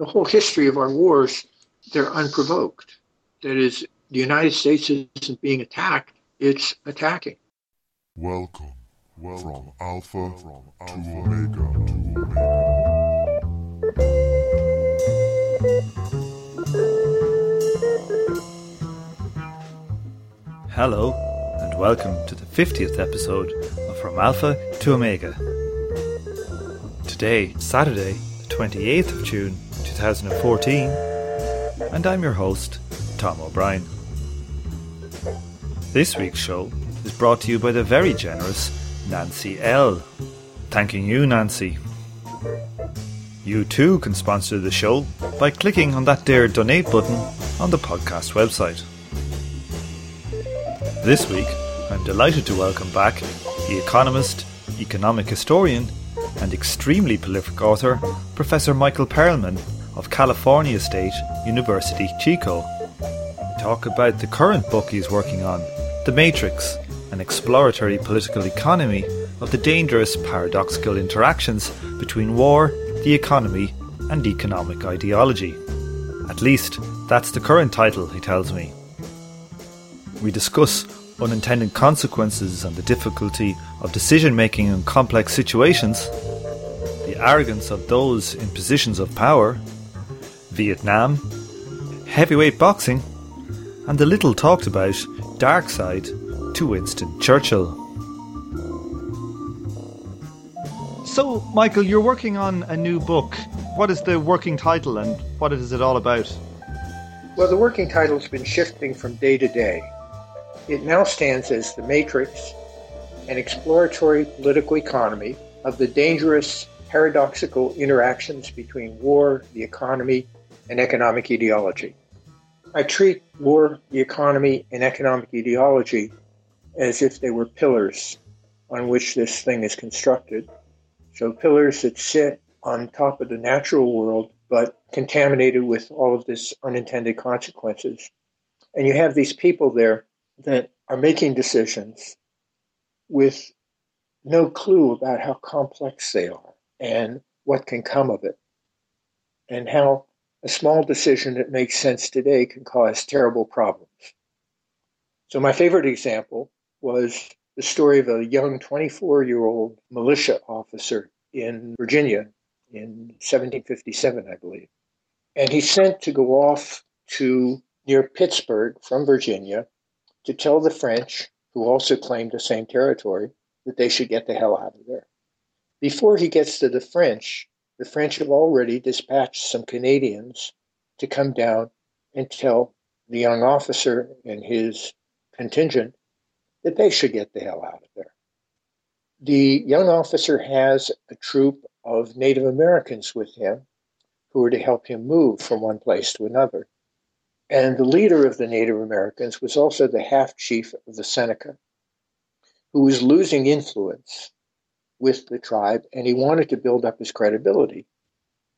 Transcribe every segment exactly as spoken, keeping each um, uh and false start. the whole history of our wars, they're unprovoked. That is, the United States isn't being attacked, it's attacking. Welcome, welcome from Alpha, from Alpha to Omega. To Omega. Hello, and welcome to the fiftieth episode of From Alpha to Omega. Today, Saturday, the twenty-eighth of June, two thousand fourteen, and I'm your host, Tom O'Brien. This week's show is brought to you by the very generous Nancy L. Thanking you, Nancy. You too can sponsor the show by clicking on that Dare Donate button on the podcast website. This week, I'm delighted to welcome back the economist, economic historian, and extremely prolific author, Professor Michael Perelman of California State University, Chico. We talk about the current book he's working on, The Matrix, an exploratory political economy of the dangerous paradoxical interactions between war, the economy, and economic ideology. At least, that's the current title, he tells me. We discuss unintended consequences and the difficulty of decision-making in complex situations, the arrogance of those in positions of power, Vietnam, heavyweight boxing, and the little talked about dark side to Winston Churchill. So, Michael, you're working on a new book. What is the working title and what is it all about? Well, the working title's been shifting from day to day. It now stands as The Matrix, an exploratory political economy of the dangerous paradoxical interactions between war, the economy, and economic ideology. I treat war, the economy, and economic ideology as if they were pillars on which this thing is constructed. So pillars that sit on top of the natural world, but contaminated with all of this unintended consequences. And you have these people there that are making decisions with no clue about how complex they are and what can come of it, and how a small decision that makes sense today can cause terrible problems. So my favorite example was the story of a young twenty-four-year-old militia officer in Virginia in seventeen fifty-seven, I believe. And he's sent to go off to near Pittsburgh from Virginia to tell the French, who also claimed the same territory, that they should get the hell out of there. Before he gets to the French, the French have already dispatched some Canadians to come down and tell the young officer and his contingent that they should get the hell out of there. The young officer has a troop of Native Americans with him who are to help him move from one place to another. And the leader of the Native Americans was also the half-chief of the Seneca, who was losing influence with the tribe, and he wanted to build up his credibility.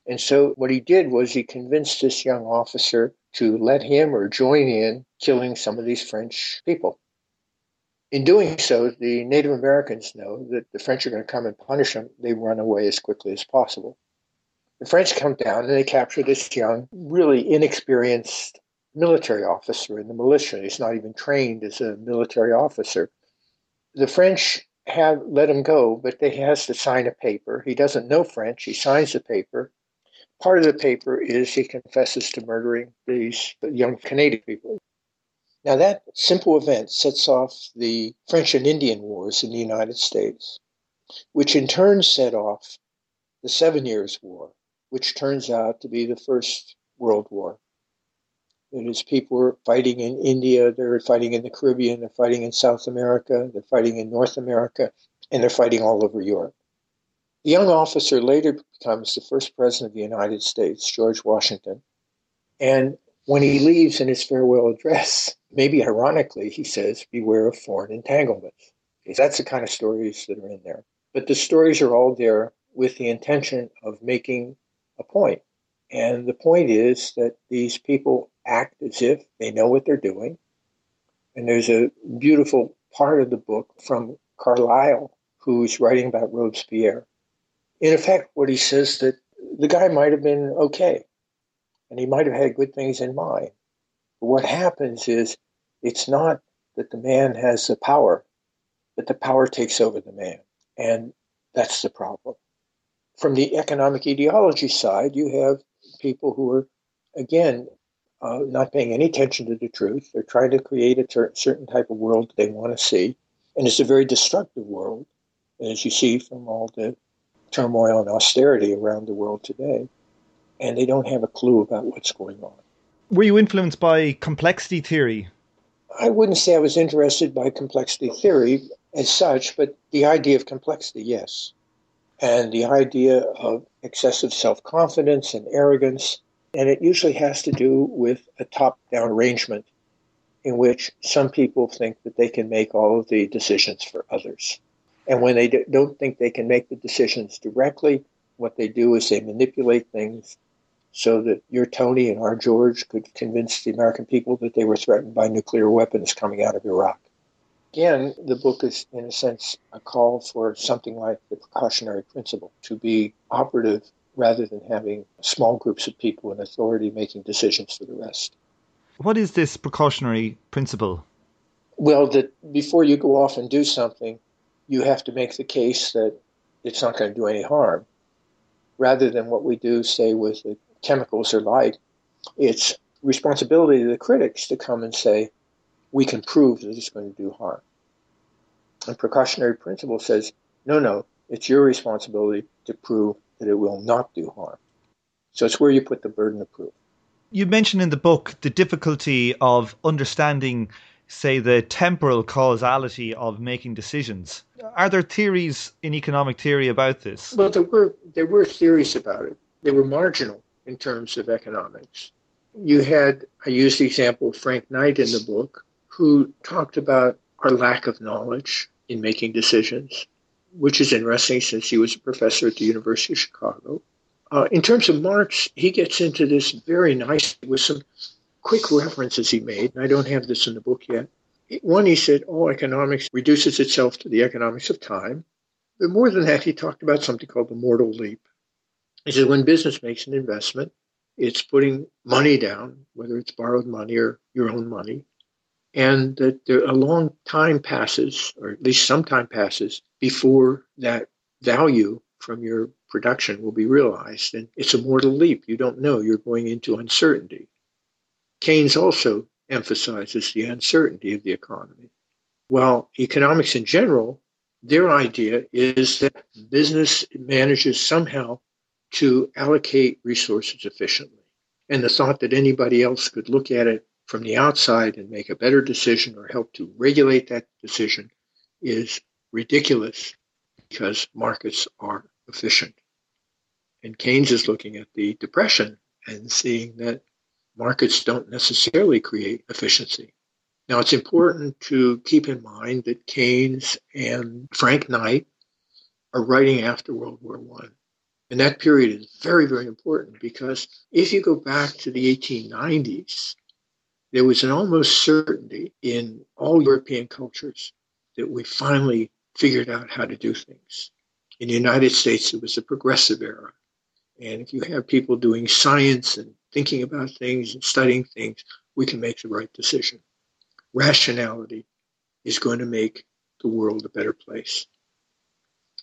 And so what he did was he convinced this young officer to let him or join in killing some of these French people. In doing so, the Native Americans know that the French are going to come and punish them. They run away as quickly as possible. The French come down, and they capture this young, really inexperienced military officer in the militia. He's not even trained as a military officer. The French have let him go, but he has to sign a paper. He doesn't know French. He signs the paper. Part of the paper is he confesses to murdering these young Canadian people. Now that simple event sets off the French and Indian Wars in the United States, which in turn set off the Seven Years' War, which turns out to be the First World War. It is people were fighting in India, they're fighting in the Caribbean, they're fighting in South America, they're fighting in North America, and they're fighting all over Europe. The young officer later becomes the first president of the United States, George Washington. And when he leaves in his farewell address, maybe ironically, he says, beware of foreign entanglements. Because that's the kind of stories that are in there. But the stories are all there with the intention of making a point. And the point is that these people act as if they know what they're doing. And there's a beautiful part of the book from Carlyle, who's writing about Robespierre. In effect, what he says that the guy might have been okay. and he might have had good things in mind. But what happens is it's not that the man has the power, but the power takes over the man. And that's the problem. From the economic ideology side, you have people who are, again, uh, not paying any attention to the truth. They're trying to create a ter- certain type of world that they want to see. And it's a very destructive world, as you see from all the turmoil and austerity around the world today. And they don't have a clue about what's going on. Were you influenced by complexity theory? I wouldn't say I was interested by complexity theory as such, but the idea of complexity, yes. And the idea of excessive self-confidence and arrogance. And it usually has to do with a top-down arrangement in which some people think that they can make all of the decisions for others. And when they don't think they can make the decisions directly, what they do is they manipulate things so that your Tony and our George could convince the American people that they were threatened by nuclear weapons coming out of Iraq. Again, the book is, in a sense, a call for something like the precautionary principle, to be operative rather than having small groups of people in authority making decisions for the rest. What is this precautionary principle? Well, that before you go off and do something, you have to make the case that it's not going to do any harm. Rather than what we do, say, with the chemicals or light, it's responsibility to the critics to come and say, we can prove that it's going to do harm. And precautionary principle says, no, no, it's your responsibility to prove that it will not do harm. So it's where you put the burden of proof. You mention in the book the difficulty of understanding, say, the temporal causality of making decisions. Are there theories in economic theory about this? Well, there were, there were theories about it. They were marginal in terms of economics. You had, I used the example of Frank Knight in the book, who talked about our lack of knowledge in making decisions, which is interesting since he was a professor at the University of Chicago. Uh, in terms of Marx, he gets into this very nicely with some quick references he made, and I don't have this in the book yet. One, he said, all economics reduces itself to the economics of time. But more than that, he talked about something called the mortal leap. He said, when business makes an investment, it's putting money down, whether it's borrowed money or your own money, and that there, a long time passes, or at least some time passes, before that value from your production will be realized. And it's a mortal leap. You don't know. You're going into uncertainty. Keynes also emphasizes the uncertainty of the economy. While economics in general, their idea is that business manages somehow to allocate resources efficiently. And the thought that anybody else could look at it from the outside and make a better decision or help to regulate that decision is ridiculous because markets are efficient. And Keynes is looking at the Depression and seeing that markets don't necessarily create efficiency. Now, it's important to keep in mind that Keynes and Frank Knight are writing after World War One. And that period is very, very important because if you go back to the eighteen nineties, there was an almost certainty in all European cultures that we finally figured out how to do things. In the United States, it was the progressive era. And if you have people doing science and thinking about things and studying things, we can make the right decision. Rationality is going to make the world a better place.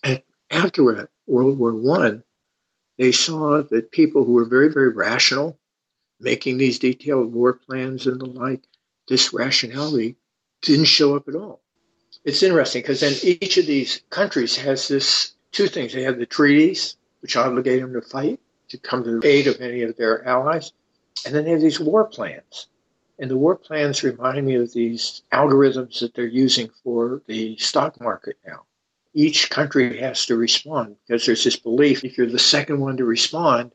And after World War One, they saw that people who were very, very rational, making these detailed war plans and the like, this rationality didn't show up at all. It's interesting because then each of these countries has this two things. They have the treaties, which obligate them to fight, to come to the aid of any of their allies. And then they have these war plans. And the war plans remind me of these algorithms that they're using for the stock market now. Each country has to respond because there's this belief if you're the second one to respond,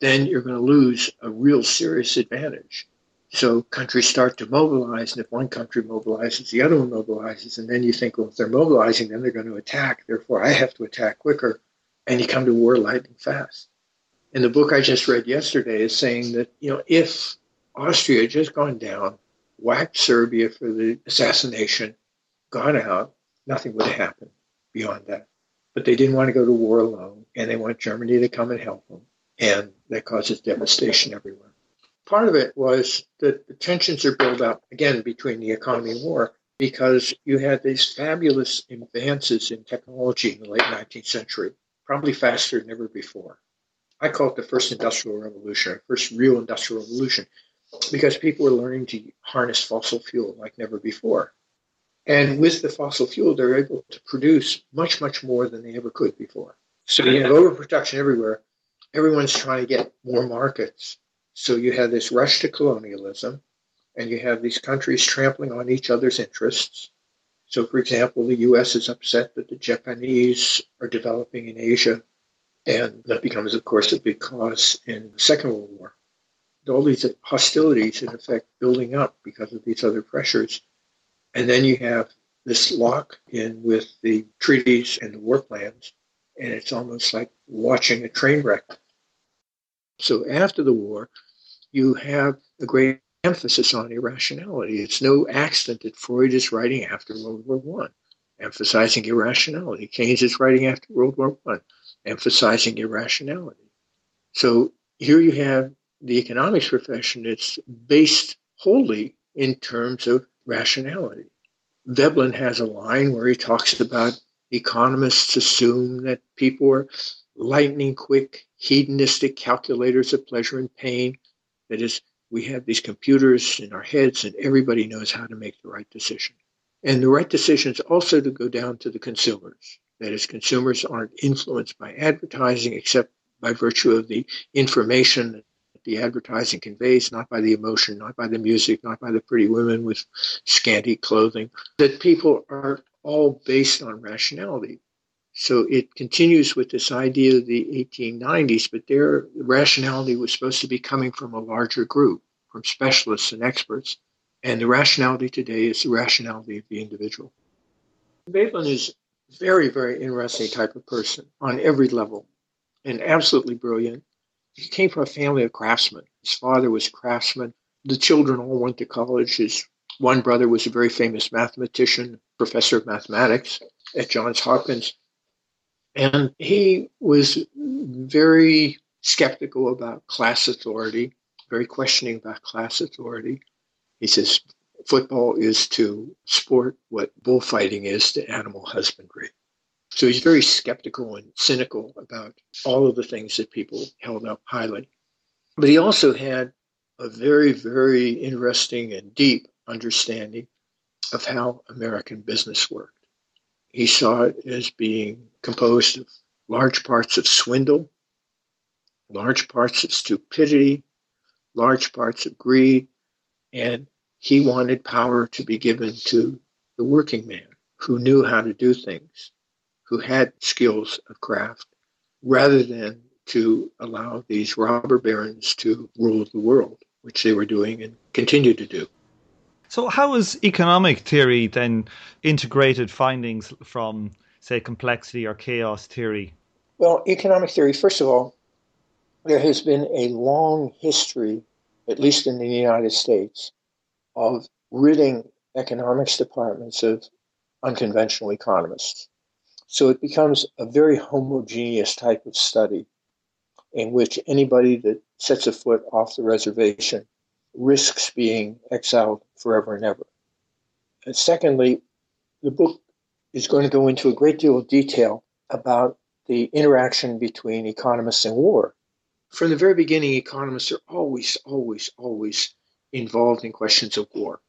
then you're going to lose a real serious advantage. So countries start to mobilize, and if one country mobilizes, the other one mobilizes, and then you think, well, if they're mobilizing, then they're going to attack, therefore I have to attack quicker, and you come to war lightning fast. And the book I just read yesterday is saying that, you know, if Austria had just gone down, whacked Serbia for the assassination, gone out, nothing would have happened beyond that. But they didn't want to go to war alone, and they want Germany to come and help them. And that causes devastation everywhere. part of it was that the tensions are built up, again, between the economy and war, because you had these fabulous advances in technology in the late nineteenth century, probably faster than ever before. I call it the first industrial revolution, first real industrial revolution, because people were learning to harness fossil fuel like never before. And with the fossil fuel, they're able to produce much, much more than they ever could before. So you have overproduction everywhere. Everyone's trying to get more markets. So you have this rush to colonialism, and you have these countries trampling on each other's interests. So, for example, the U S is upset that the Japanese are developing in Asia, and that becomes, of course, a big cause in the Second World War. All these hostilities, in effect, building up because of these other pressures. And then you have this lock-in with the treaties and the worklands, and it's almost like watching a train wreck. So after the war, you have a great emphasis on irrationality. It's no accident that Freud is writing after World War One, emphasizing irrationality. Keynes is writing after World War One, emphasizing irrationality. So here you have the economics profession that's based wholly in terms of rationality. Veblen has a line where he talks about economists assume that people are lightning quick, hedonistic calculators of pleasure and pain. That is, we have these computers in our heads and everybody knows how to make the right decision. And the right decision is also to go down to the consumers. That is, consumers aren't influenced by advertising except by virtue of the information that the advertising conveys, not by the emotion, not by the music, not by the pretty women with scanty clothing, that people are all based on rationality. So it continues with this idea of the eighteen nineties, but their rationality was supposed to be coming from a larger group, from specialists and experts. And the rationality today is the rationality of the individual. Veblen is a very, very interesting type of person on every level and absolutely brilliant. He came from a family of craftsmen. His father was a craftsman. The children all went to college. His one brother was a very famous mathematician, professor of mathematics at Johns Hopkins. And he was very skeptical about class authority, very questioning about class authority. He says, football is to sport what bullfighting is to animal husbandry. So he's very skeptical and cynical about all of the things that people held up highly. But he also had a very, very interesting and deep understanding of how American business worked. He saw it as being composed of large parts of swindle, large parts of stupidity, large parts of greed, and he wanted power to be given to the working man who knew how to do things, who had skills of craft, rather than to allow these robber barons to rule the world, which they were doing and continue to do. So how is economic theory then integrated findings from, say, complexity or chaos theory? Well, economic theory, first of all, there has been a long history, at least in the United States, of ridding economics departments of unconventional economists. So it becomes a very homogeneous type of study in which anybody that sets a foot off the reservation risks being exiled forever and ever. And secondly, the book is going to go into a great deal of detail about the interaction between economists and war. From the very beginning, economists are always, always, always involved in questions of war.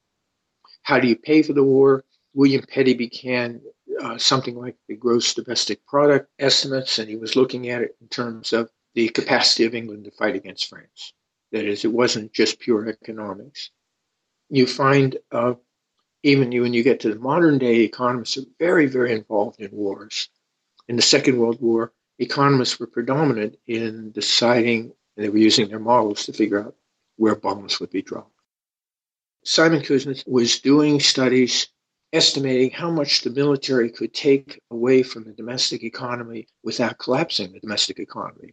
How do you pay for the war? William Petty began Uh, something like the gross domestic product estimates, and he was looking at it in terms of the capacity of England to fight against France. That is, it wasn't just pure economics. You find, uh, even you, when you get to the modern day, economists are very, very involved in wars. In the Second World War, economists were predominant in deciding, and they were using their models to figure out where bombs would be dropped. Simon Kuznets was doing studies estimating how much the military could take away from the domestic economy without collapsing the domestic economy.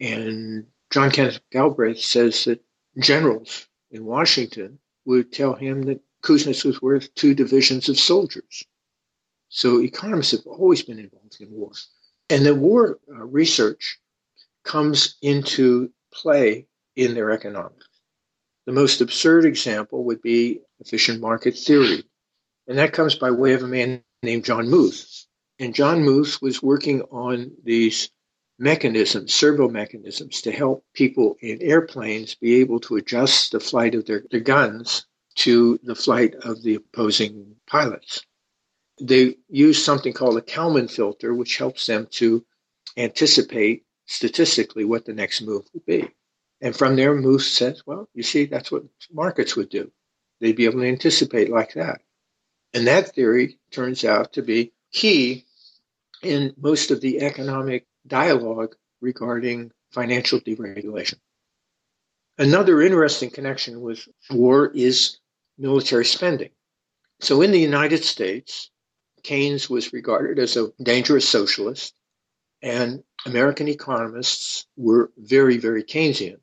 And John Kenneth Galbraith says that generals in Washington would tell him that Kuznets was worth two divisions of soldiers. So economists have always been involved in war. And the war uh, research comes into play in their economics. The most absurd example would be efficient market theory. And that comes by way of a man named John Muth. And John Muth was working on these mechanisms, servo mechanisms, to help people in airplanes be able to adjust the flight of their, their guns to the flight of the opposing pilots. They use something called a Kalman filter, which helps them to anticipate statistically what the next move would be. And from there, Muth says, well, you see, that's what markets would do. They'd be able to anticipate like that. And that theory turns out to be key in most of the economic dialogue regarding financial deregulation. Another interesting connection with war is military spending. So in the United States, Keynes was regarded as a dangerous socialist, and American economists were very, very Keynesian,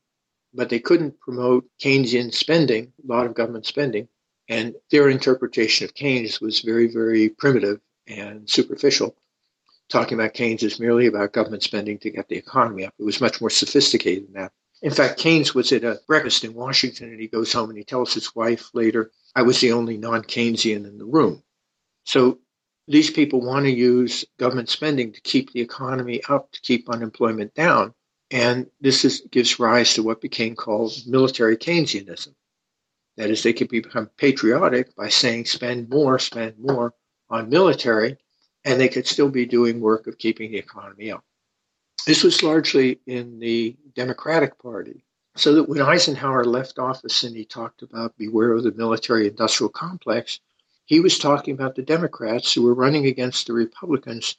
but they couldn't promote Keynesian spending, a lot of government spending, and their interpretation of Keynes was very, very primitive and superficial. Talking about Keynes is merely about government spending to get the economy up. It was much more sophisticated than that. In fact, Keynes was at a breakfast in Washington, and he goes home and he tells his wife later, I was the only non-Keynesian in the room. So these people want to use government spending to keep the economy up, to keep unemployment down. And this is, gives rise to what became called military Keynesianism. That is, they could become patriotic by saying, spend more, spend more on military, and they could still be doing work of keeping the economy up. This was largely in the Democratic Party, so that when Eisenhower left office and he talked about beware of the military-industrial complex, he was talking about the Democrats who were running against the Republicans,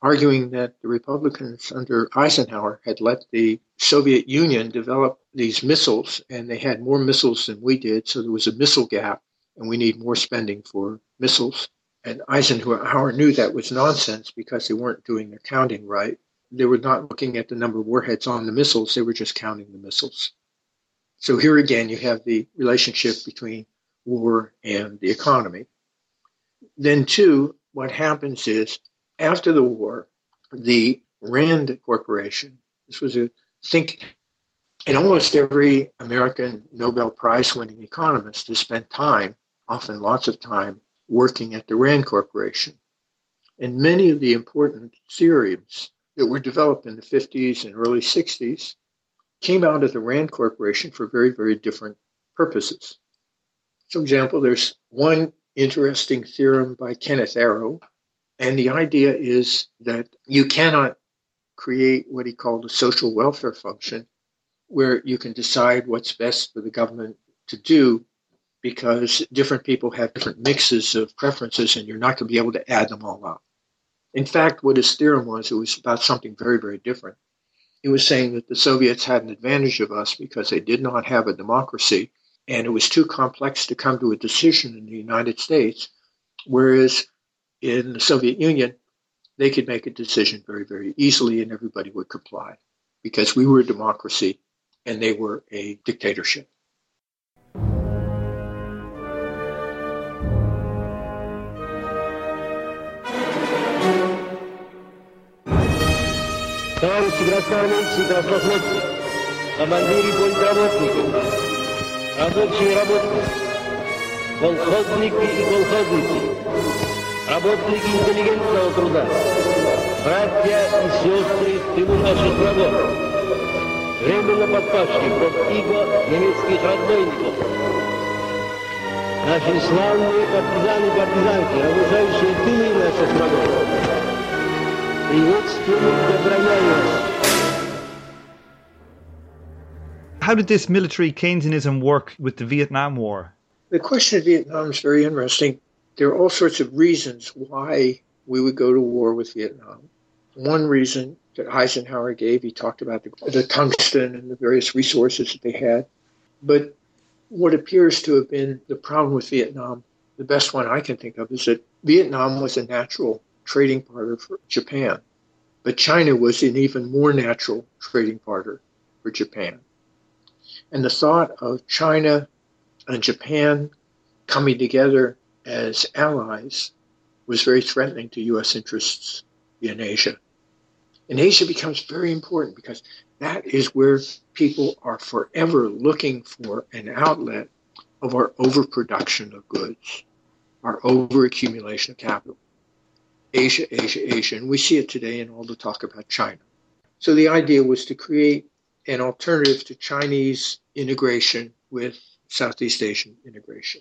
arguing that the Republicans under Eisenhower had let the Soviet Union develop these missiles, and they had more missiles than we did, so there was a missile gap, and we need more spending for missiles. And Eisenhower knew that was nonsense because they weren't doing their counting right. They were not looking at the number of warheads on the missiles. They were just counting the missiles. So here again, you have the relationship between war and the economy. Then, two, what happens is, after the war, the Rand Corporation, this was a think, and almost every American Nobel Prize-winning economist has spent time, often lots of time, working at the Rand Corporation. And many of the important theories that were developed in the fifties and early sixties came out of the Rand Corporation for very, very different purposes. For example, there's one interesting theorem by Kenneth Arrow, and the idea is that you cannot create what he called a social welfare function where you can decide what's best for the government to do, because different people have different mixes of preferences, and you're not going to be able to add them all up. In fact, what his theorem was, it was about something very, very different. It was saying that the Soviets had an advantage of us because they did not have a democracy, and it was too complex to come to a decision in the United States, whereas in the Soviet Union, they could make a decision very, very easily, and everybody would comply because we were a democracy and they were a dictatorship. Наши славные партизаны и партизанки, оружающие тылы наших врагов, приветствуем и поздравляем. How did this military Keynesianism work with the Vietnam War? The question of Vietnam is very interesting. There are all sorts of reasons why we would go to war with Vietnam. One reason that Eisenhower gave, he talked about the, the tungsten and the various resources that they had. But what appears to have been the problem with Vietnam, the best one I can think of, is that Vietnam was a natural trading partner for Japan. But China was an even more natural trading partner for Japan. And the thought of China and Japan coming together as allies was very threatening to U S interests in Asia. And Asia becomes very important because that is where people are forever looking for an outlet of our overproduction of goods, our overaccumulation of capital. Asia, Asia, Asia. And we see it today in all the talk about China. So the idea was to create an alternative to Chinese integration with Southeast Asian integration.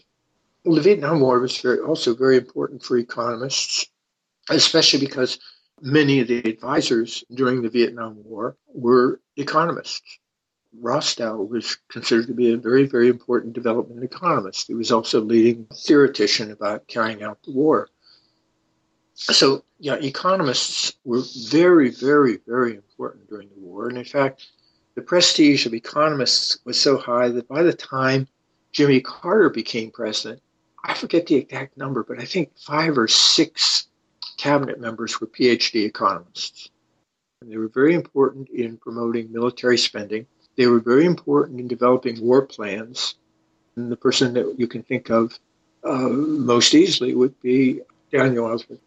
Well, the Vietnam War was very, also very important for economists, especially because many of the advisors during the Vietnam War were economists. Rostow was considered to be a very, very important development economist. He was also a leading theoretician about carrying out the war. So, yeah, economists were very, very, very important during the war. And in fact, the prestige of economists was so high that by the time Jimmy Carter became president, I forget the exact number, but I think five or six cabinet members were P H D economists. And they were very important in promoting military spending. They were very important in developing war plans. And the person that you can think of uh, most easily would be Daniel Ellsberg.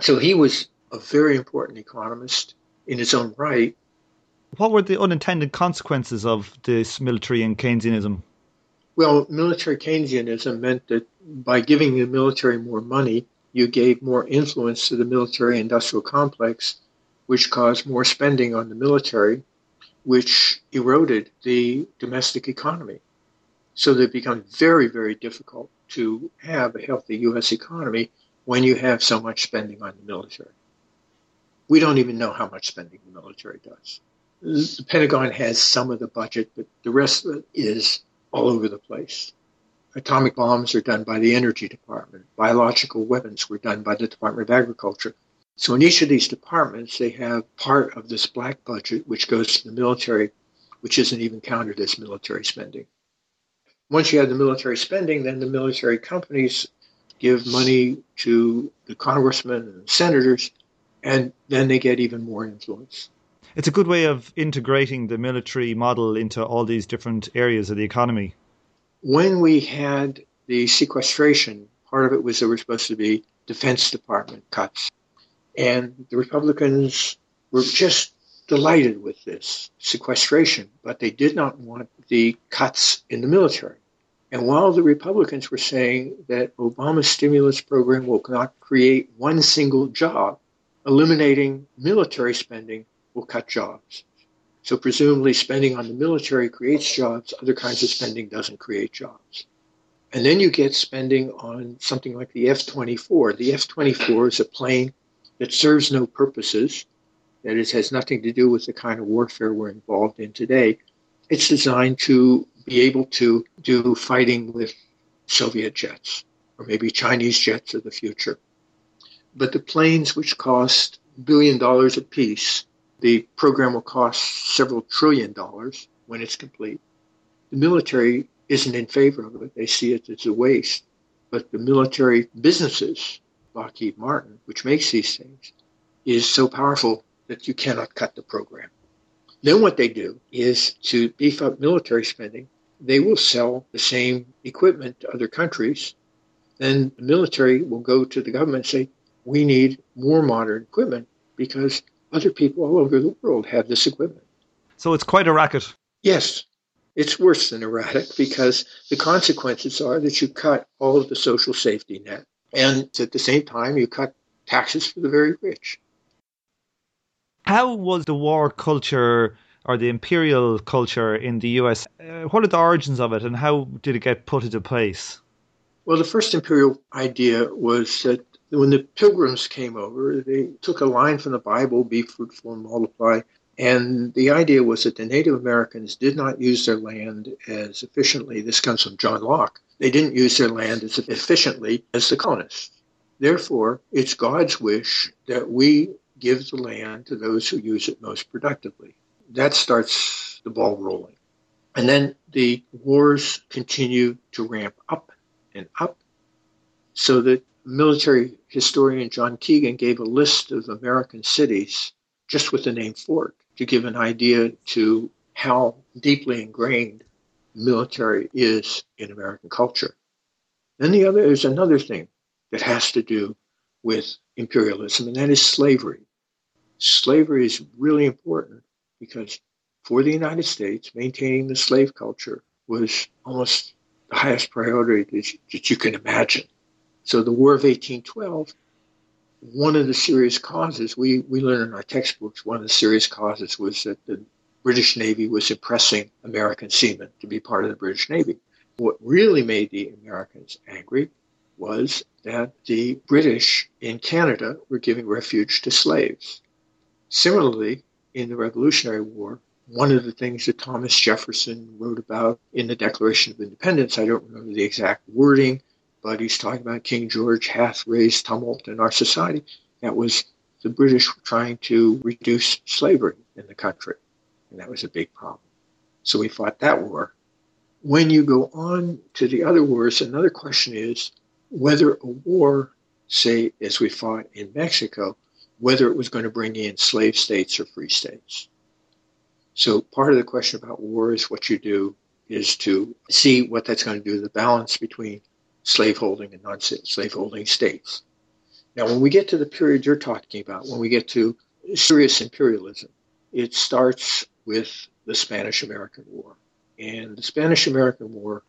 So he was a very important economist in his own right. What were the unintended consequences of this military and Keynesianism? Well, military Keynesianism meant that by giving the military more money, you gave more influence to the military-industrial complex, which caused more spending on the military, which eroded the domestic economy. So that it becomes very, very difficult to have a healthy U S economy when you have so much spending on the military. We don't even know how much spending the military does. The Pentagon has some of the budget, but the rest of it is all over the place. Atomic bombs are done by the Energy Department. Biological weapons were done by the Department of Agriculture. So in each of these departments, they have part of this black budget, which goes to the military, which isn't even counted as military spending. Once you have the military spending, then the military companies give money to the congressmen and senators, and then they get even more influence. It's a good way of integrating the military model into all these different areas of the economy. When we had the sequestration, part of it was there were supposed to be Defense Department cuts. And the Republicans were just delighted with this sequestration, but they did not want the cuts in the military. And while the Republicans were saying that Obama's stimulus program will not create one single job, eliminating military spending will cut jobs. So presumably spending on the military creates jobs. Other kinds of spending doesn't create jobs. And then you get spending on something like the F twenty-four. The F twenty-four is a plane that serves no purposes, that is, has nothing to do with the kind of warfare we're involved in today. It's designed to be able to do fighting with Soviet jets or maybe Chinese jets of the future. But the planes, which cost a billion dollars apiece, the program will cost several trillion dollars when it's complete. The military isn't in favor of it. They see it as a waste. But the military businesses, Lockheed Martin, which makes these things, is so powerful that you cannot cut the program. Then what they do is to beef up military spending. They will sell the same equipment to other countries. Then the military will go to the government and say, we need more modern equipment because other people all over the world have this equipment. So it's quite erratic. Yes, it's worse than erratic because the consequences are that you cut all of the social safety net. And at the same time, you cut taxes for the very rich. How was the war culture or the imperial culture in the U S? Uh, what are the origins of it and how did it get put into place? Well, the first imperial idea was that when the pilgrims came over, they took a line from the Bible, be fruitful and multiply. And the idea was that the Native Americans did not use their land as efficiently. This comes from John Locke. They didn't use their land as efficiently as the colonists. Therefore, it's God's wish that we give the land to those who use it most productively. That starts the ball rolling. And then the wars continue to ramp up and up so that military historian John Keegan gave a list of American cities just with the name Fort to give an idea to how deeply ingrained military is in American culture. Then the other is another thing that has to do with imperialism, and that is slavery. slavery is really important because for the United States, maintaining the slave culture was almost the highest priority that you can imagine. So the War of eighteen twelve, one of the serious causes, we, we learn in our textbooks, one of the serious causes was that the British Navy was impressing American seamen to be part of the British Navy. What really made the Americans angry was that the British in Canada were giving refuge to slaves. Similarly, in the Revolutionary War, one of the things that Thomas Jefferson wrote about in the Declaration of Independence, I don't remember the exact wording, but he's talking about King George hath raised tumult in our society. That was the British trying to reduce slavery in the country. And that was a big problem. So we fought that war. When you go on to the other wars, another question is whether a war, say, as we fought in Mexico, whether it was going to bring in slave states or free states. So part of the question about war is what you do is to see what that's going to do to the balance between slaveholding and non-slaveholding states. Now, when we get to the period you're talking about, when we get to serious imperialism, it starts with the Spanish-American War. And the Spanish-American War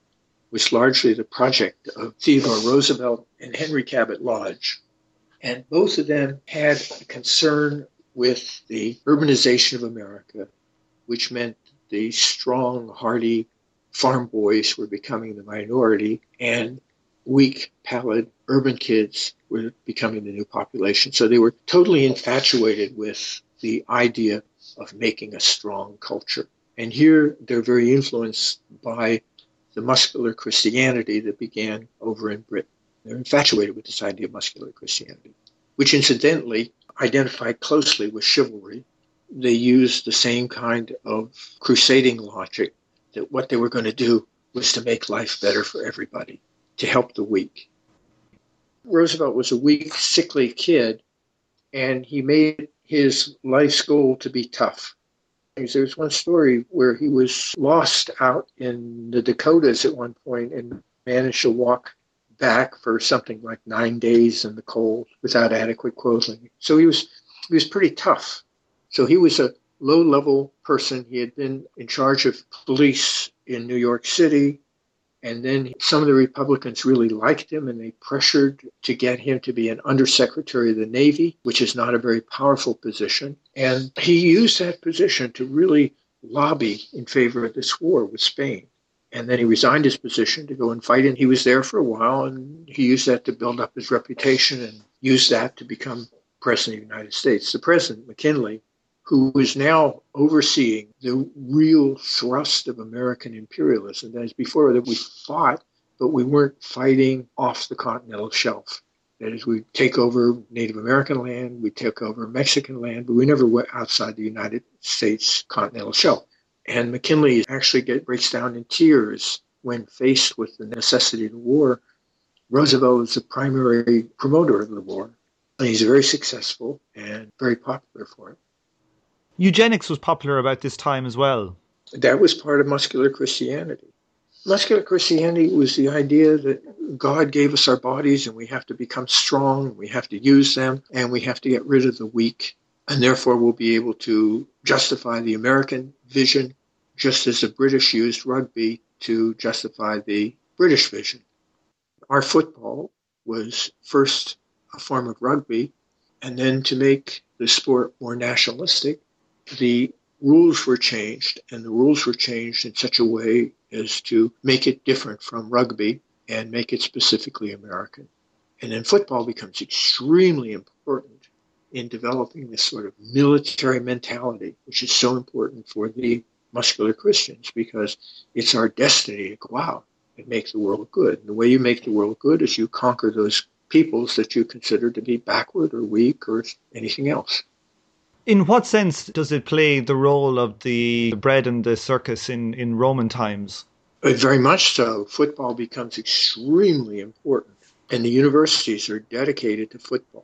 was largely the project of Theodore Roosevelt and Henry Cabot Lodge. And both of them had a concern with the urbanization of America, which meant the strong, hardy farm boys were becoming the minority, and weak, pallid urban kids were becoming the new population. So they were totally infatuated with the idea of making a strong culture. And here they're very influenced by the muscular Christianity that began over in Britain. They're infatuated with this idea of muscular Christianity, which incidentally identified closely with chivalry. They used the same kind of crusading logic that what they were going to do was to make life better for everybody, to help the weak. Roosevelt was a weak, sickly kid, and he made his life's goal to be tough. There's one story where he was lost out in the Dakotas at one point and managed to walk back for something like nine days in the cold without adequate clothing. So he was he was pretty tough. So he was a low-level person. He had been in charge of police in New York City, and then some of the Republicans really liked him, and they pressured to get him to be an undersecretary of the Navy, which is not a very powerful position. And he used that position to really lobby in favor of this war with Spain. And then he resigned his position to go and fight, and he was there for a while, and he used that to build up his reputation and used that to become president of the United States. The president, McKinley, who is now overseeing the real thrust of American imperialism. That is, before that we fought, but we weren't fighting off the continental shelf. That is, we take over Native American land, we took over Mexican land, but we never went outside the United States continental shelf. And McKinley actually get, breaks down in tears when faced with the necessity of the war. Roosevelt is the primary promoter of the war, and he's very successful and very popular for it. Eugenics was popular about this time as well. That was part of muscular Christianity. Muscular Christianity was the idea that God gave us our bodies and we have to become strong, we have to use them, and we have to get rid of the weak, and therefore we'll be able to justify the American vision, just as the British used rugby to justify the British vision. Our football was first a form of rugby, and then to make the sport more nationalistic, the rules were changed, and the rules were changed in such a way as to make it different from rugby and make it specifically American. And then football becomes extremely important in developing this sort of military mentality, which is so important for the muscular Christians because it's our destiny to go out and make the world good. And the way you make the world good is you conquer those peoples that you consider to be backward or weak or anything else. In what sense does it play the role of the bread and the circus in, in Roman times? Very much so. Football becomes extremely important, and the universities are dedicated to football.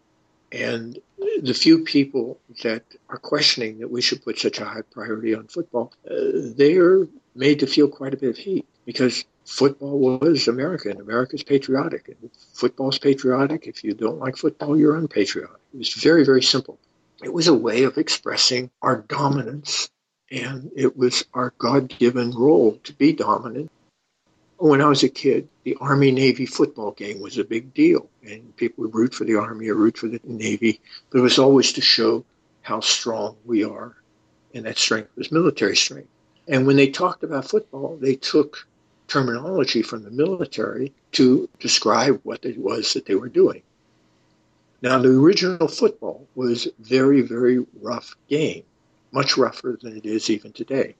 And the few people that are questioning that we should put such a high priority on football, uh, they are made to feel quite a bit of heat because football was American. America's patriotic. And if football's patriotic. If you don't like football, you're unpatriotic. It was very, very simple. It was a way of expressing our dominance, and it was our God-given role to be dominant. When I was a kid, the Army-Navy football game was a big deal, and people would root for the Army or root for the Navy, but it was always to show how strong we are, and that strength was military strength. And when they talked about football, they took terminology from the military to describe what it was that they were doing. Now, the original football was a very, very rough game, much rougher than it is even today.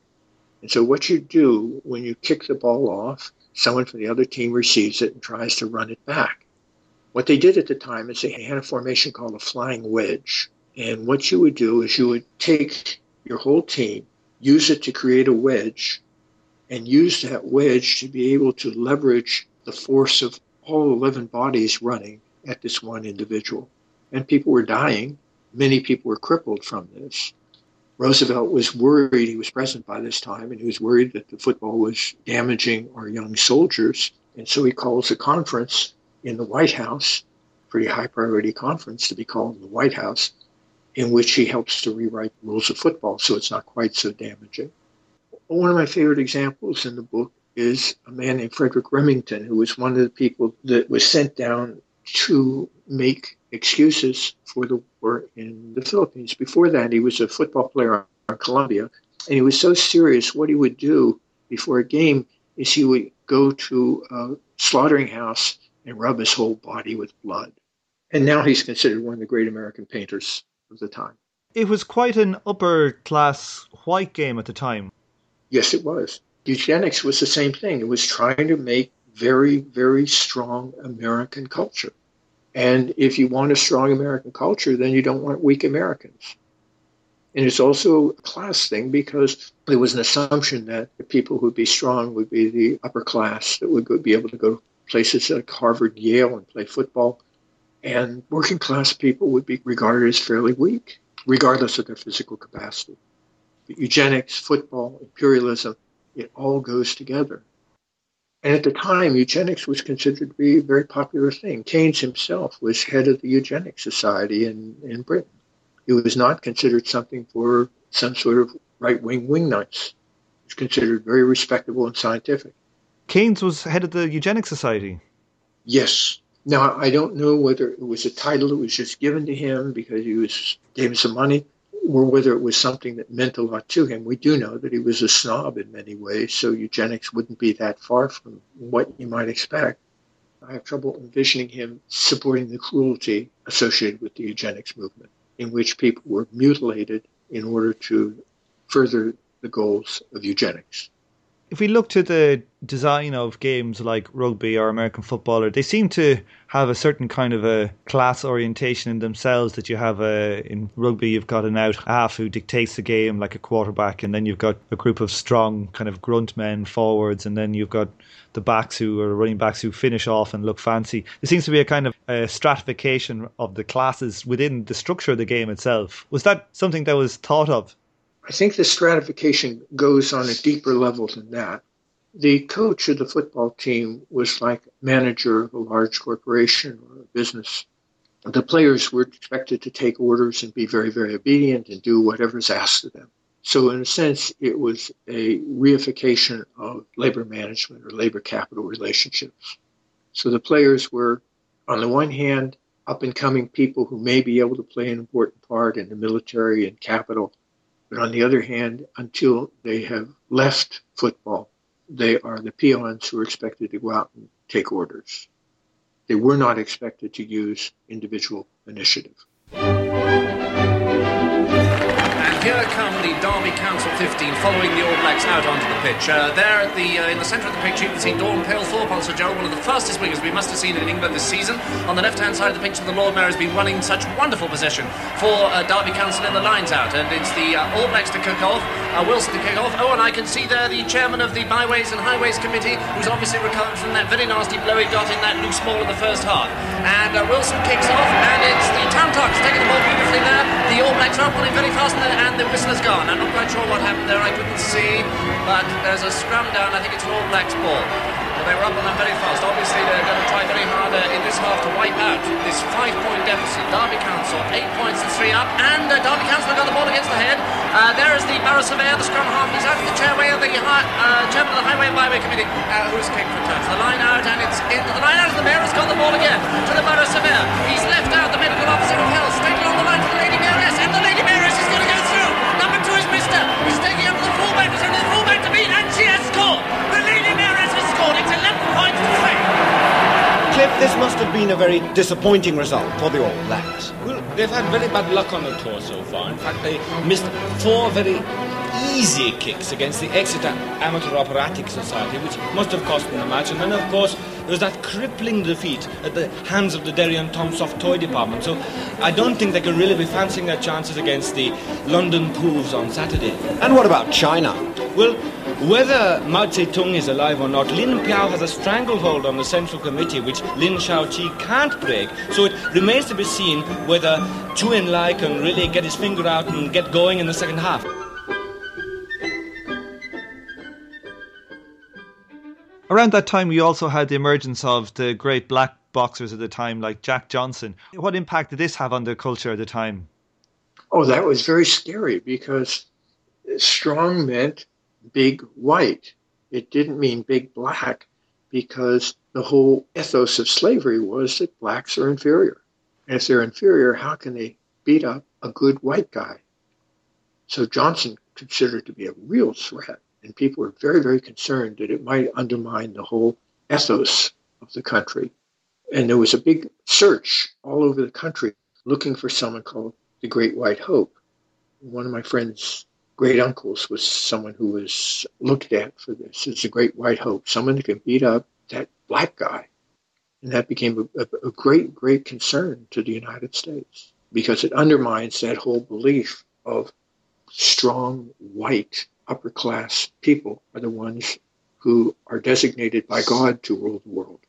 And so what you do when you kick the ball off, someone from the other team receives it and tries to run it back. What they did at the time is they had a formation called a flying wedge. And what you would do is you would take your whole team, use it to create a wedge, and use that wedge to be able to leverage the force of all eleven bodies running at this one individual. And people were dying. Many people were crippled from this. Roosevelt was worried, he was president by this time, and he was worried that the football was damaging our young soldiers. And so he calls a conference in the White House, pretty high priority conference to be called in the White House, in which he helps to rewrite the rules of football so it's not quite so damaging. One of my favorite examples in the book is a man named Frederick Remington, who was one of the people that was sent down to make excuses for the war in the Philippines. Before that, he was a football player on Columbia, and he was so serious, what he would do before a game is he would go to a slaughtering house and rub his whole body with blood. And now he's considered one of the great American painters of the time. It was quite an upper-class white game at the time. Yes, it was. Eugenics was the same thing. It was trying to make very, very strong American culture. And if you want a strong American culture, then you don't want weak Americans. And it's also a class thing because there was an assumption that the people who would be strong would be the upper class that would be able to go to places like Harvard, Yale, and play football. And working class people would be regarded as fairly weak, regardless of their physical capacity. But eugenics, football, imperialism, it all goes together. And at the time, eugenics was considered to be a very popular thing. Keynes himself was head of the Eugenics Society in, in Britain. It was not considered something for some sort of right-wing wingnuts. It was considered very respectable and scientific. Keynes was head of the Eugenics Society? Yes. Now, I don't know whether it was a title that was just given to him because he was gave him some money, or whether it was something that meant a lot to him. We do know that he was a snob in many ways, so eugenics wouldn't be that far from what you might expect. I have trouble envisioning him supporting the cruelty associated with the eugenics movement, in which people were mutilated in order to further the goals of eugenics. If we look to the design of games like rugby or American football, they seem to have a certain kind of a class orientation in themselves, that you have a, in rugby you've got an out half who dictates the game like a quarterback, and then you've got a group of strong kind of grunt men forwards, and then you've got the backs who are running backs who finish off and look fancy. There seems to be a kind of a stratification of the classes within the structure of the game itself. Was that something that was thought of? I think the stratification goes on a deeper level than that. The coach of the football team was like manager of a large corporation or a business. The players were expected to take orders and be very, very obedient and do whatever's asked of them. So in a sense, it was a reification of labor management or labor capital relationships. So the players were, on the one hand, up-and-coming people who may be able to play an important part in the military and capital. But on the other hand, until they have left football, they are the peons who are expected to go out and take orders. They were not expected to use individual initiative. And here come the Derby Council fifteen following the All Blacks out onto the pitch. Uh, there at the, uh, in the centre of the pitch, you can see Dawn Palethorpe on Sir Gerald, one of the fastest wingers we must have seen in England this season. On the left-hand side of the pitch, the Lord Mayor has been running such wonderful possession for uh, Derby Council in the lines out. And it's the uh, All Blacks to kick off, uh, Wilson to kick off. Oh, and I can see there the chairman of the Byways and Highways Committee, who's obviously recovered from that very nasty blow he got in that loose ball in the first half. And uh, Wilson kicks off, and it's the Town Tarks taking the ball beautifully there. The All Blacks are up on him very fast, and And the whistle is gone. I'm not quite sure what happened there, I couldn't see, but there's a scrum down. I think it's an All Blacks ball. Well, they were up on that very fast. Obviously, they're going to try very hard uh, in this half to wipe out this five-point deficit. Derby Council, eight points and three up, and uh, Derby Council got the ball against the head. Uh, there is the Borough Surveyor, the scrum half. He's out of the chairway of the high, uh, chairman of the Highway and Byway Committee, uh, who's kicked for touch. The line out, and it's in. The line out, and the mayor has got the ball again to the Borough Surveyor. He's left out the medical officer of health, straight along the line to the Lady Mayoress, and the Lady Mayoress is going to go through. Number two is Mister. He's taking up the fullback. He's only the fullback to beat, and she has scored. The Lady Mayoress has scored. It's eleven points to three. Cliff, this must have been a very disappointing result for the All Blacks. Well, they've had very bad luck on the tour so far. In fact, they missed four very easy kicks against the Exeter Amateur Operatic Society, which must have cost them the match. And then, of course, there was that crippling defeat at the hands of the Derry and Tom Soft Toy Department. So I don't think they can really be fancying their chances against the London Poofs on Saturday. And what about China? Well, whether Mao Zedong is alive or not, Lin Piao has a stranglehold on the Central Committee which Lin Shaoqi can't break, so it remains to be seen whether Chu En-lai can really get his finger out and get going in the second half. Around that time, we also had the emergence of the great black boxers at the time, like Jack Johnson. What impact did this have on the culture at the time? Oh, that was very scary, because strong meant big white. It didn't mean big black, because the whole ethos of slavery was that blacks are inferior. And if they're inferior, how can they beat up a good white guy? So Johnson considered to be a real threat. And people were very, very concerned that it might undermine the whole ethos of the country. And there was a big search all over the country looking for someone called the Great White Hope. One of my friend's great uncles was someone who was looked at for this as the Great White Hope, someone that could beat up that black guy. And that became a, a, a great, great concern to the United States, because it undermines that whole belief of strong white upper-class people are the ones who are designated by God to rule the world.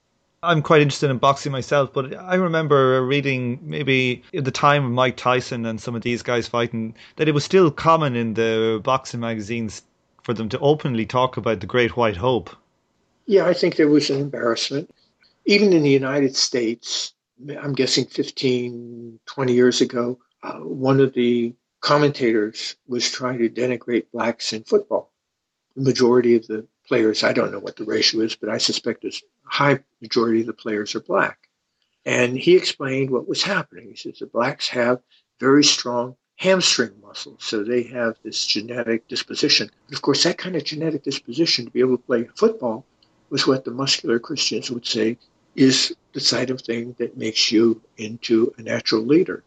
I'm quite interested in boxing myself, but I remember reading maybe at the time of Mike Tyson and some of these guys fighting that it was still common in the boxing magazines for them to openly talk about the Great White Hope. Yeah, I think there was an embarrassment. Even in the United States, I'm guessing fifteen, twenty years ago, uh, one of the commentators was trying to denigrate blacks in football. The majority of the players, I don't know what the ratio is, but I suspect a high majority of the players are black. And he explained what was happening. He says the blacks have very strong hamstring muscles, so they have this genetic disposition. But of course, that kind of genetic disposition to be able to play football was what the muscular Christians would say is the side of thing that makes you into a natural leader.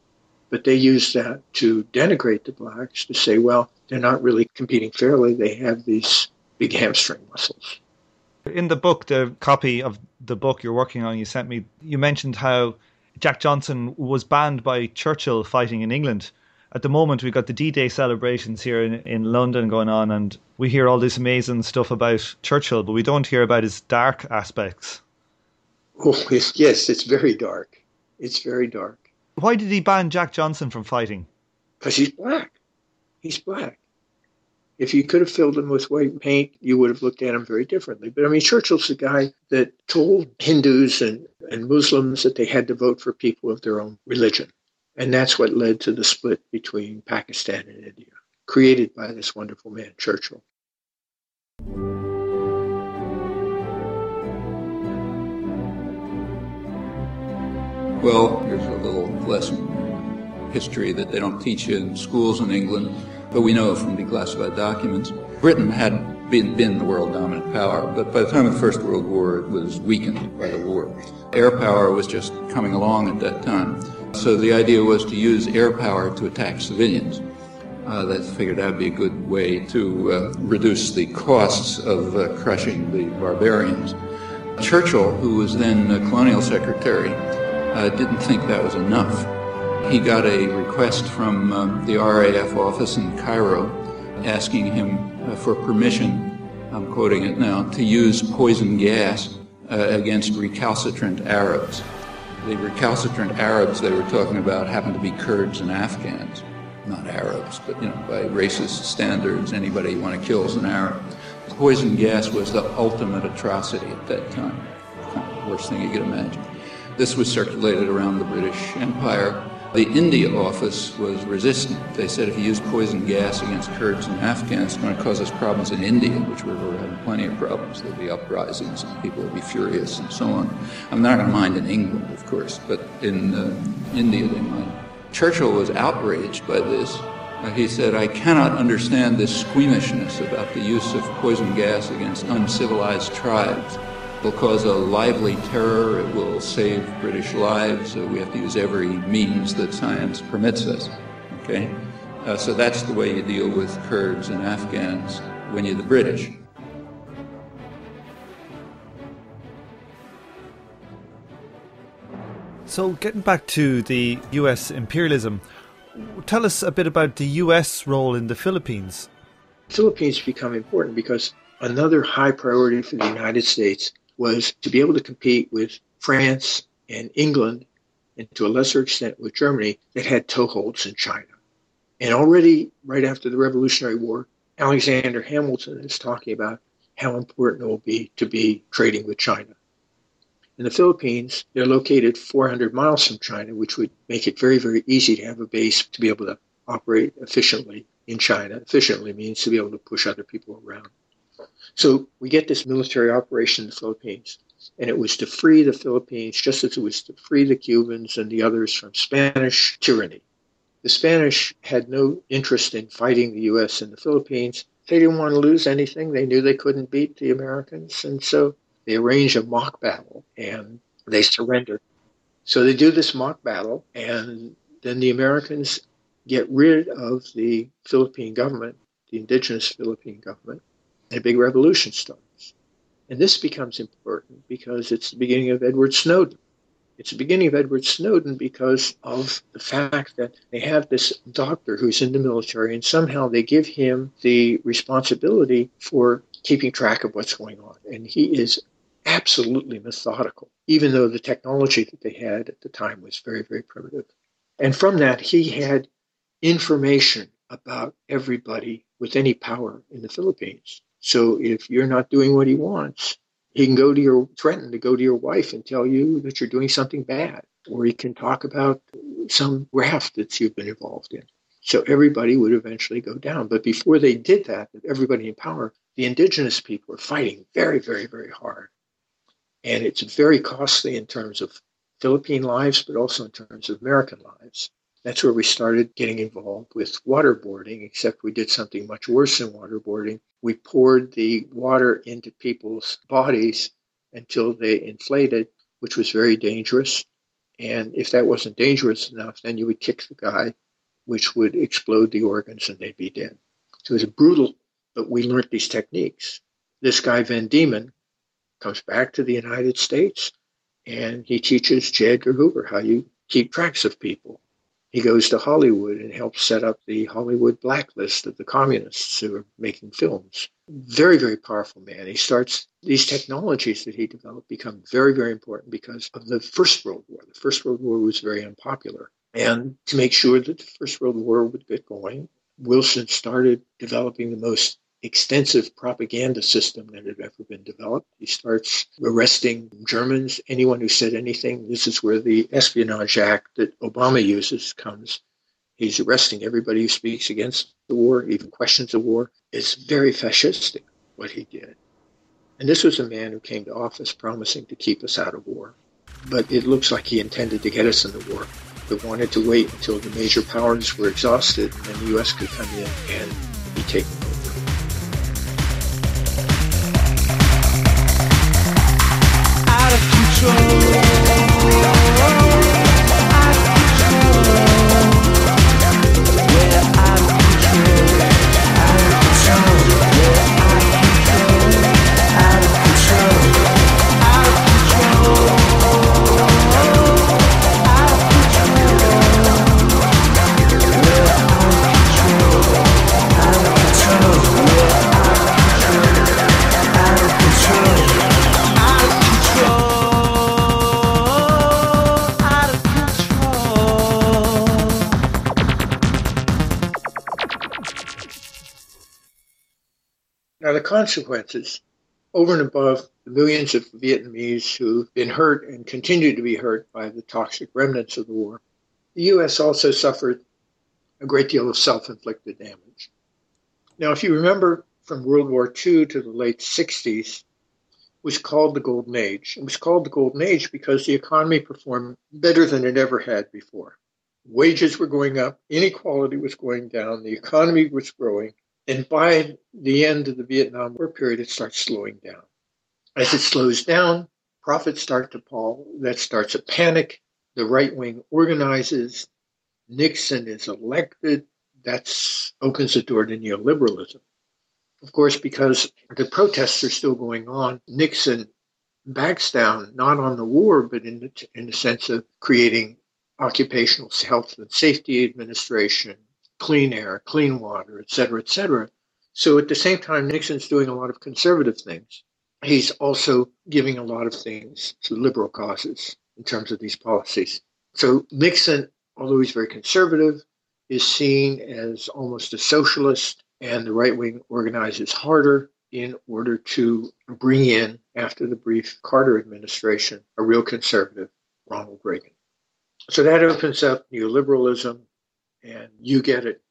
But they use that to denigrate the blacks, to say, well, they're not really competing fairly. They have these big hamstring muscles. In the book, the copy of the book you're working on, you sent me, you mentioned how Jack Johnson was banned by Churchill fighting in England. At the moment, we've got the D-Day celebrations here in, in London going on, and we hear all this amazing stuff about Churchill, but we don't hear about his dark aspects. Oh, it's, yes, it's very dark. It's very dark. Why did he ban Jack Johnson from fighting? Because he's black. He's black. If you could have filled him with white paint, you would have looked at him very differently. But, I mean, Churchill's the guy that told Hindus and, and Muslims that they had to vote for people of their own religion. And that's what led to the split between Pakistan and India, created by this wonderful man, Churchill. Well, here's a little lesson, history that they don't teach you in schools in England, but we know from declassified documents. Britain had been, been the world dominant power, but by the time of the First World War, it was weakened by the war. Air power was just coming along at that time. So the idea was to use air power to attack civilians. Uh, they figured that would be a good way to uh, reduce the costs of uh, crushing the barbarians. Churchill, who was then uh, colonial secretary, Uh, didn't think that was enough. He got a request from um, the R A F office in Cairo asking him uh, for permission, I'm quoting it now, to use poison gas uh, against recalcitrant Arabs. The recalcitrant Arabs they were talking about happened to be Kurds and Afghans, not Arabs, but you know, by racist standards, anybody you want to kill is an Arab. Poison gas was the ultimate atrocity at that time, worst thing you could imagine. This was circulated around the British Empire. The India office was resistant. They said if you use poison gas against Kurds and Afghans, it's going to cause us problems in India, which we've already had plenty of problems. There'll be uprisings and people will be furious and so on. I'm not going to mind in England, of course, but in uh, India they might. Churchill was outraged by this. Uh, he said, "I cannot understand this squeamishness about the use of poison gas against uncivilized tribes. It will cause a lively terror, it will save British lives, uh, we have to use every means that science permits us." Okay? Uh, so that's the way you deal with Kurds and Afghans when you're the British. So getting back to the U S imperialism, tell us a bit about the U S role in the Philippines. The Philippines become important because another high priority for the United States was to be able to compete with France and England, and to a lesser extent with Germany, that had toeholds in China. And already right after the Revolutionary War, Alexander Hamilton is talking about how important it will be to be trading with China. In the Philippines, they're located four hundred miles from China, which would make it very, very easy to have a base to be able to operate efficiently in China. Efficiently means to be able to push other people around. So we get this military operation in the Philippines, and it was to free the Philippines just as it was to free the Cubans and the others from Spanish tyranny. The Spanish had no interest in fighting the U S in the Philippines. They didn't want to lose anything. They knew they couldn't beat the Americans, and so they arrange a mock battle, and they surrender. So they do this mock battle, and then the Americans get rid of the Philippine government, the indigenous Philippine government, and a big revolution starts. And this becomes important because it's the beginning of Edward Snowden. It's the beginning of Edward Snowden because of the fact that they have this doctor who's in the military, and somehow they give him the responsibility for keeping track of what's going on. And he is absolutely methodical, even though the technology that they had at the time was very, very primitive. And from that, he had information about everybody with any power in the Philippines. So if you're not doing what he wants, he can go to your, threaten to go to your wife and tell you that you're doing something bad, or he can talk about some graft that you've been involved in. So everybody would eventually go down. But before they did that, everybody in power, the indigenous people are fighting very, very, very hard. And it's very costly in terms of Philippine lives, but also in terms of American lives. That's where we started getting involved with waterboarding, except we did something much worse than waterboarding. We poured the water into people's bodies until they inflated, which was very dangerous. And if that wasn't dangerous enough, then you would kick the guy, which would explode the organs and they'd be dead. So it was brutal, but we learned these techniques. This guy, Van Diemen, comes back to the United States, and he teaches J. Edgar Hoover how you keep tracks of people. He goes to Hollywood and helps set up the Hollywood blacklist of the communists who are making films. Very, very powerful man. He starts, these technologies that he developed become very, very important because of the First World War. The First World War was very unpopular. And to make sure that the First World War would get going, Wilson started developing the most extensive propaganda system that had ever been developed. He starts arresting Germans, anyone who said anything. This is where the Espionage Act that Obama uses comes. He's arresting everybody who speaks against the war, even questions the war. It's very fascistic what he did. And this was a man who came to office promising to keep us out of war. But it looks like he intended to get us into war, but wanted to wait until the major powers were exhausted and the U S could come in and be taken over. Out of control. consequences over and above the millions of Vietnamese who've been hurt and continue to be hurt by the toxic remnants of the war. The U S also suffered a great deal of self-inflicted damage. Now, if you remember from World War Two to the late sixties, was called the Golden Age. It was called the Golden Age because the economy performed better than it ever had before. Wages were going up, inequality was going down, the economy was growing, and by the end of the Vietnam War period, it starts slowing down. As it slows down, profits start to fall. That starts a panic. The right wing organizes. Nixon is elected. That opens the door to neoliberalism. Of course, because the protests are still going on, Nixon backs down, not on the war, but in the, in the sense of creating occupational health and safety administration, clean air, clean water, et cetera, et cetera. So at the same time, Nixon's doing a lot of conservative things. He's also giving a lot of things to liberal causes in terms of these policies. So Nixon, although he's very conservative, is seen as almost a socialist. And the right wing organizes harder in order to bring in, after the brief Carter administration, a real conservative, Ronald Reagan. So that opens up neoliberalism, and you get it,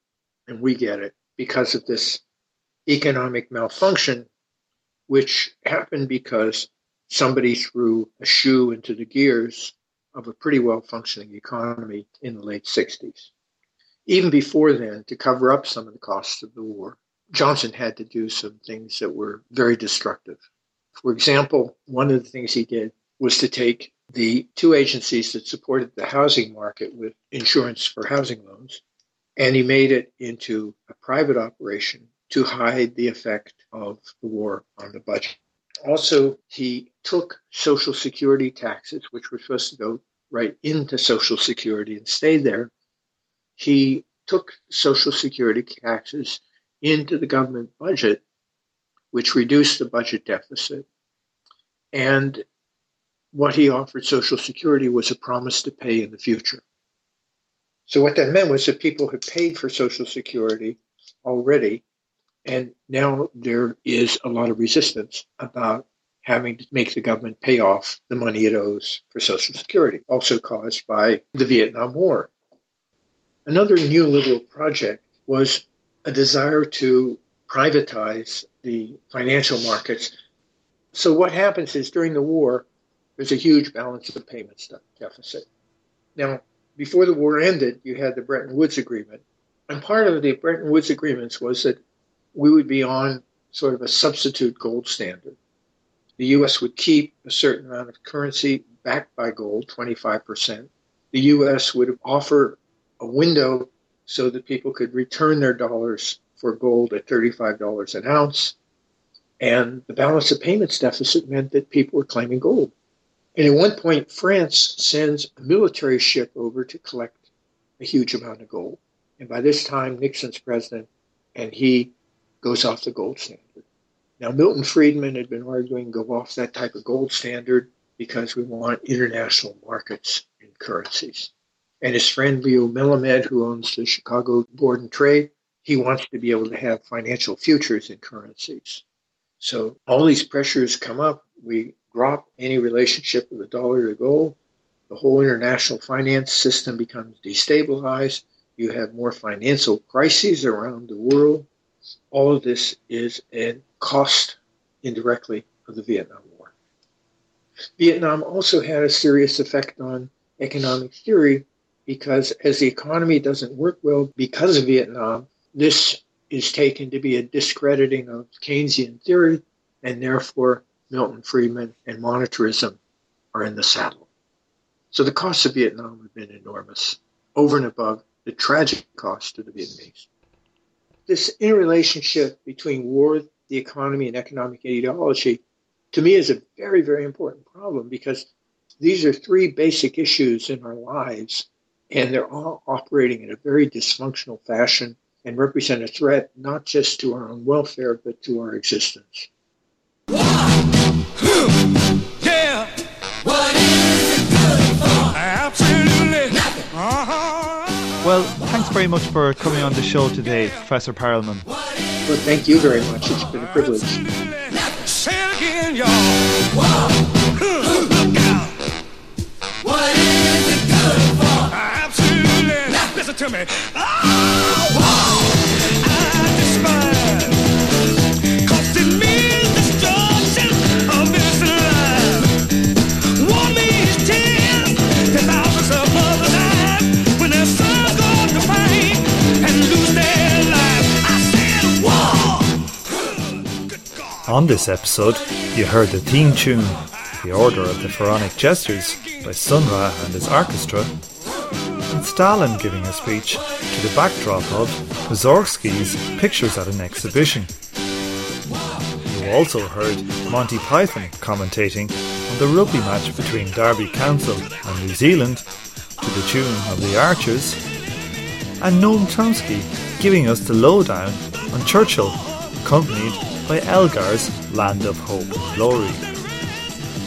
and we get it, because of this economic malfunction, which happened because somebody threw a shoe into the gears of a pretty well-functioning economy in the late sixties. Even before then, to cover up some of the costs of the war, Johnson had to do some things that were very destructive. For example, one of the things he did was to take the two agencies that supported the housing market with insurance for housing loans, and he made it into a private operation to hide the effect of the war on the budget. Also, he took Social Security taxes, which were supposed to go right into Social Security and stay there. He took Social Security taxes into the government budget, which reduced the budget deficit. And what he offered Social Security was a promise to pay in the future. So what that meant was that people had paid for Social Security already, and now there is a lot of resistance about having to make the government pay off the money it owes for Social Security, also caused by the Vietnam War. Another neoliberal project was a desire to privatize the financial markets. So what happens is during the war, there's a huge balance of payments deficit. Now, before the war ended, you had the Bretton Woods Agreement. And part of the Bretton Woods Agreements was that we would be on sort of a substitute gold standard. The U S would keep a certain amount of currency backed by gold, twenty-five percent. The U S would offer a window so that people could return their dollars for gold at thirty-five dollars an ounce. And the balance of payments deficit meant that people were claiming gold. And at one point, France sends a military ship over to collect a huge amount of gold. And by this time, Nixon's president, and he goes off the gold standard. Now, Milton Friedman had been arguing, go off that type of gold standard because we want international markets in currencies. And his friend Leo Melamed, who owns the Chicago Board and Trade, he wants to be able to have financial futures in currencies. So all these pressures come up. We drop any relationship with the dollar to gold. The whole international finance system becomes destabilized. You have more financial crises around the world. All of this is a cost indirectly of the Vietnam War. Vietnam also had a serious effect on economic theory, because as the economy doesn't work well because of Vietnam, this is taken to be a discrediting of Keynesian theory, and therefore Milton Friedman and monetarism are in the saddle. So the costs of Vietnam have been enormous, over and above the tragic cost to the Vietnamese. This interrelationship between war, the economy, and economic ideology, to me, is a very, very important problem, because these are three basic issues in our lives, and they're all operating in a very dysfunctional fashion and represent a threat not just to our own welfare, but to our existence. Well, thanks very much for coming on the show today, Professor Perelman. Well, thank you very much. It's been a privilege. Say it again, y'all. What is it good for? Absolutely. Listen to me. Oh, wow. I despise. Cause it means destruction of this life. War means tears. There's thousands of mothers out when their sons go to fight and lose their lives. I said war. Good God. On this episode, you heard the theme tune, The Order of the Pharaonic Jesters, by Sun Ra and his orchestra, and Stalin giving a speech to the backdrop of Mussorgsky's Pictures at an Exhibition. You also heard Monty Python commentating on the rugby match between Derby Council and New Zealand to the tune of The Archers, and Noam Chomsky giving us the lowdown on Churchill, accompanied by Elgar's Land of Hope and Glory.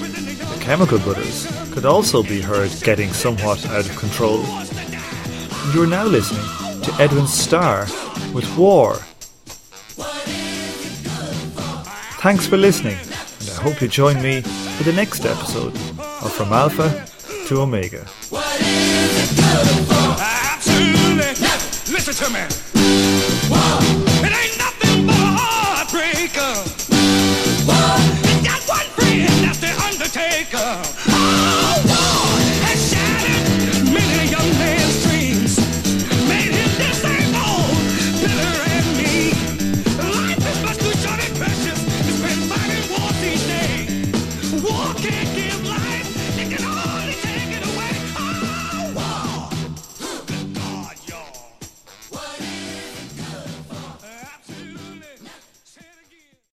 The Chemical Brothers could also be heard getting somewhat out of control. You are now listening to Edwin Starr with War. Thanks for listening, and I hope you join me for the next episode of From Alpha to Omega. What is it good for? Absolutely. Listen to me. War.